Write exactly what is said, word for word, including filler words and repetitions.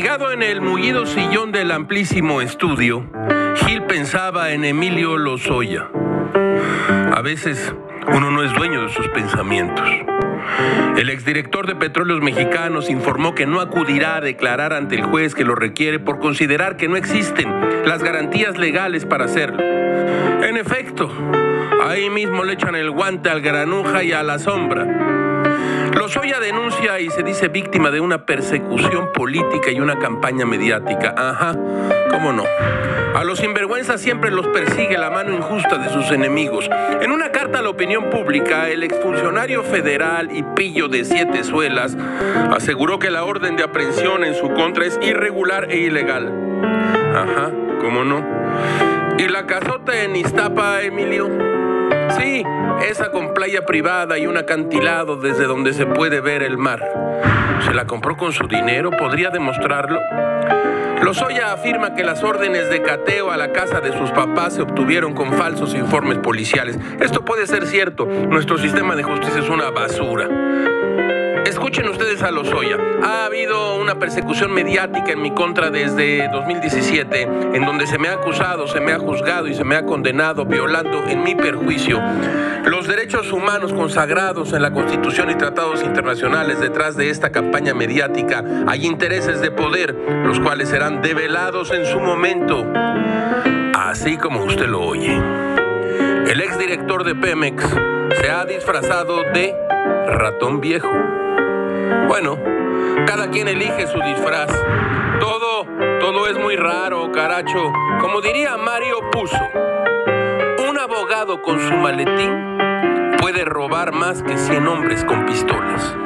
Arraigado en el mullido sillón del amplísimo estudio, Gil pensaba en Emilio Lozoya. A veces uno no es dueño de sus pensamientos. El exdirector de Petróleos Mexicanos informó que no acudirá a declarar ante el juez que lo requiere por considerar que no existen las garantías legales para hacerlo. En efecto, ahí mismo le echan el guante al granuja y a la sombra. Lozoya denuncia y se dice víctima de una persecución política y una campaña mediática. Ajá, cómo no. A los sinvergüenzas siempre los persigue la mano injusta de sus enemigos. En una carta a la opinión pública, el exfuncionario federal y pillo de siete suelas aseguró que la orden de aprehensión en su contra es irregular e ilegal. Ajá, cómo no. ¿Y la casota en Iztapa, Emilio? Sí, esa con playa privada y un acantilado desde donde se puede ver el mar. ¿Se la compró con su dinero? ¿Podría demostrarlo? Lozoya afirma que las órdenes de cateo a la casa de sus papás se obtuvieron con falsos informes policiales. Esto puede ser cierto. Nuestro sistema de justicia es una basura. Escuchen ustedes a Lozoya. Ha habido una persecución mediática en mi contra desde dos mil diecisiete, en donde se me ha acusado, se me ha juzgado y se me ha condenado, violando en mi perjuicio los derechos humanos consagrados en la Constitución y tratados internacionales. Detrás de esta campaña mediática hay intereses de poder, los cuales serán develados en su momento, así como usted lo oye. El exdirector de Pemex se ha disfrazado de ratón viejo. Bueno, cada quien elige su disfraz. Todo, todo es muy raro, caracho. Como diría Mario Puzo, un abogado con su maletín puede robar más que cien hombres con pistolas.